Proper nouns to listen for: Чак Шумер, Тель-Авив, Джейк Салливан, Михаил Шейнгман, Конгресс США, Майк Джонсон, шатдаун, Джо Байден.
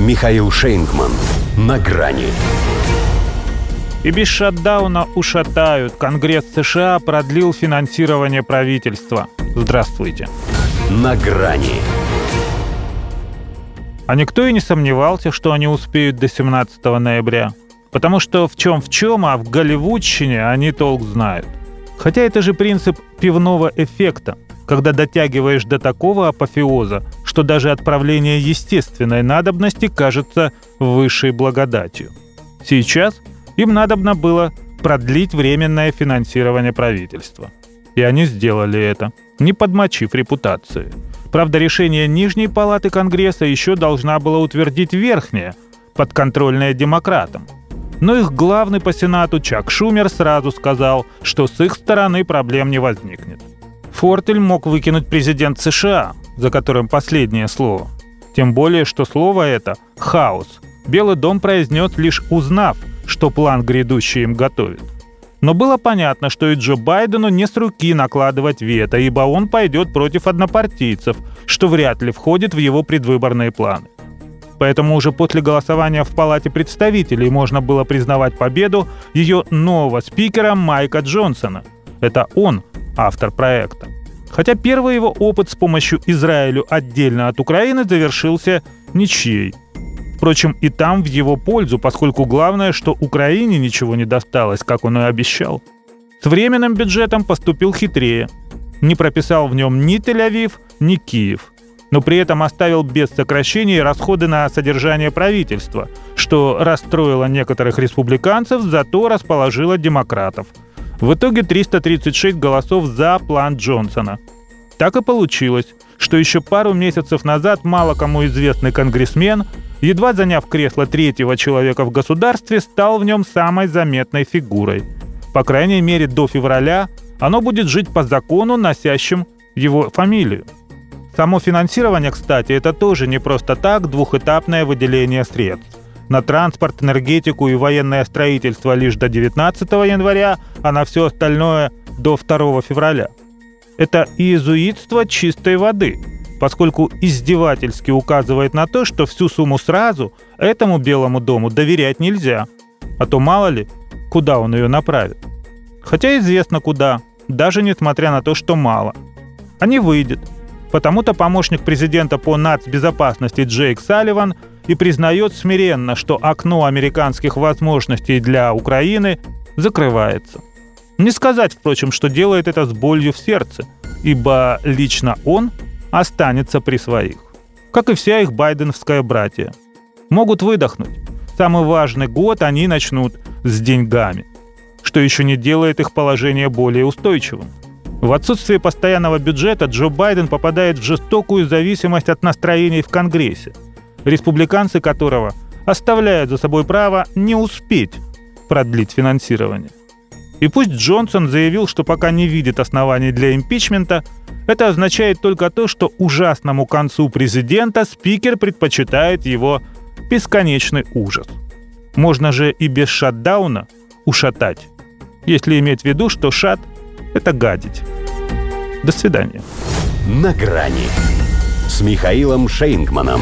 Михаил Шейнгман. На грани. И без шатдауна ушатают. Конгресс США продлил финансирование правительства. Здравствуйте. На грани. А никто и не сомневался, что они успеют до 17 ноября. Потому что в чем, а в голливудщине они толк знают. Хотя это же принцип пивного эффекта, когда дотягиваешь до такого апофеоза, что даже отправление естественной надобности кажется высшей благодатью. Сейчас им надобно было продлить временное финансирование правительства. И они сделали это, не подмочив репутацию. Правда, решение нижней палаты Конгресса еще должна была утвердить верхняя, подконтрольная демократам. Но их главный по Сенату Чак Шумер сразу сказал, что с их стороны проблем не возникнет. Фортель мог выкинуть президент США, за которым последнее слово. Тем более, что слово это – хаос. Белый дом произнес, лишь узнав, что план грядущий им готовит. Но было понятно, что и Джо Байдену не с руки накладывать вето, ибо он пойдет против однопартийцев, что вряд ли входит в его предвыборные планы. Поэтому уже после голосования в Палате представителей можно было признавать победу ее нового спикера Майка Джонсона. Это он, автор проекта. Хотя первый его опыт с помощью Израилю отдельно от Украины завершился ничьей. Впрочем, и там в его пользу, поскольку главное, что Украине ничего не досталось, как он и обещал. С временным бюджетом поступил хитрее. Не прописал в нем ни Тель-Авив, ни Киев. Но при этом оставил без сокращений расходы на содержание правительства, что расстроило некоторых республиканцев, зато расположило демократов. В итоге 336 голосов за план Джонсона. Так и получилось, что еще пару месяцев назад мало кому известный конгрессмен, едва заняв кресло третьего человека в государстве, стал в нем самой заметной фигурой. По крайней мере, до февраля оно будет жить по закону, носящим его фамилию. Само финансирование, кстати, это тоже не просто так двухэтапное выделение средств. На транспорт, энергетику и военное строительство лишь до 19 января, а на все остальное до 2 февраля. Это иезуитство чистой воды, поскольку издевательски указывает на то, что всю сумму сразу этому Белому дому доверять нельзя, а то мало ли, куда он ее направит. Хотя известно куда, даже несмотря на то, что мало. А не выйдет. Потому-то помощник президента по нацбезопасности Джейк Салливан и признает смиренно, что окно американских возможностей для Украины закрывается. Не сказать, впрочем, что делает это с болью в сердце, ибо лично он останется при своих. Как и вся их байденовская братья. Могут выдохнуть. Самый важный год они начнут с деньгами, что еще не делает их положение более устойчивым. В отсутствие постоянного бюджета Джо Байден попадает в жестокую зависимость от настроений в Конгрессе, республиканцы которого оставляют за собой право не успеть продлить финансирование. И пусть Джонсон заявил, что пока не видит оснований для импичмента, это означает только то, что ужасному концу президента спикер предпочитает его бесконечный ужас. Можно же и без шатдауна ушатать, если иметь в виду, что шат это гадить. До свидания. На грани с Михаилом Шейнгманом.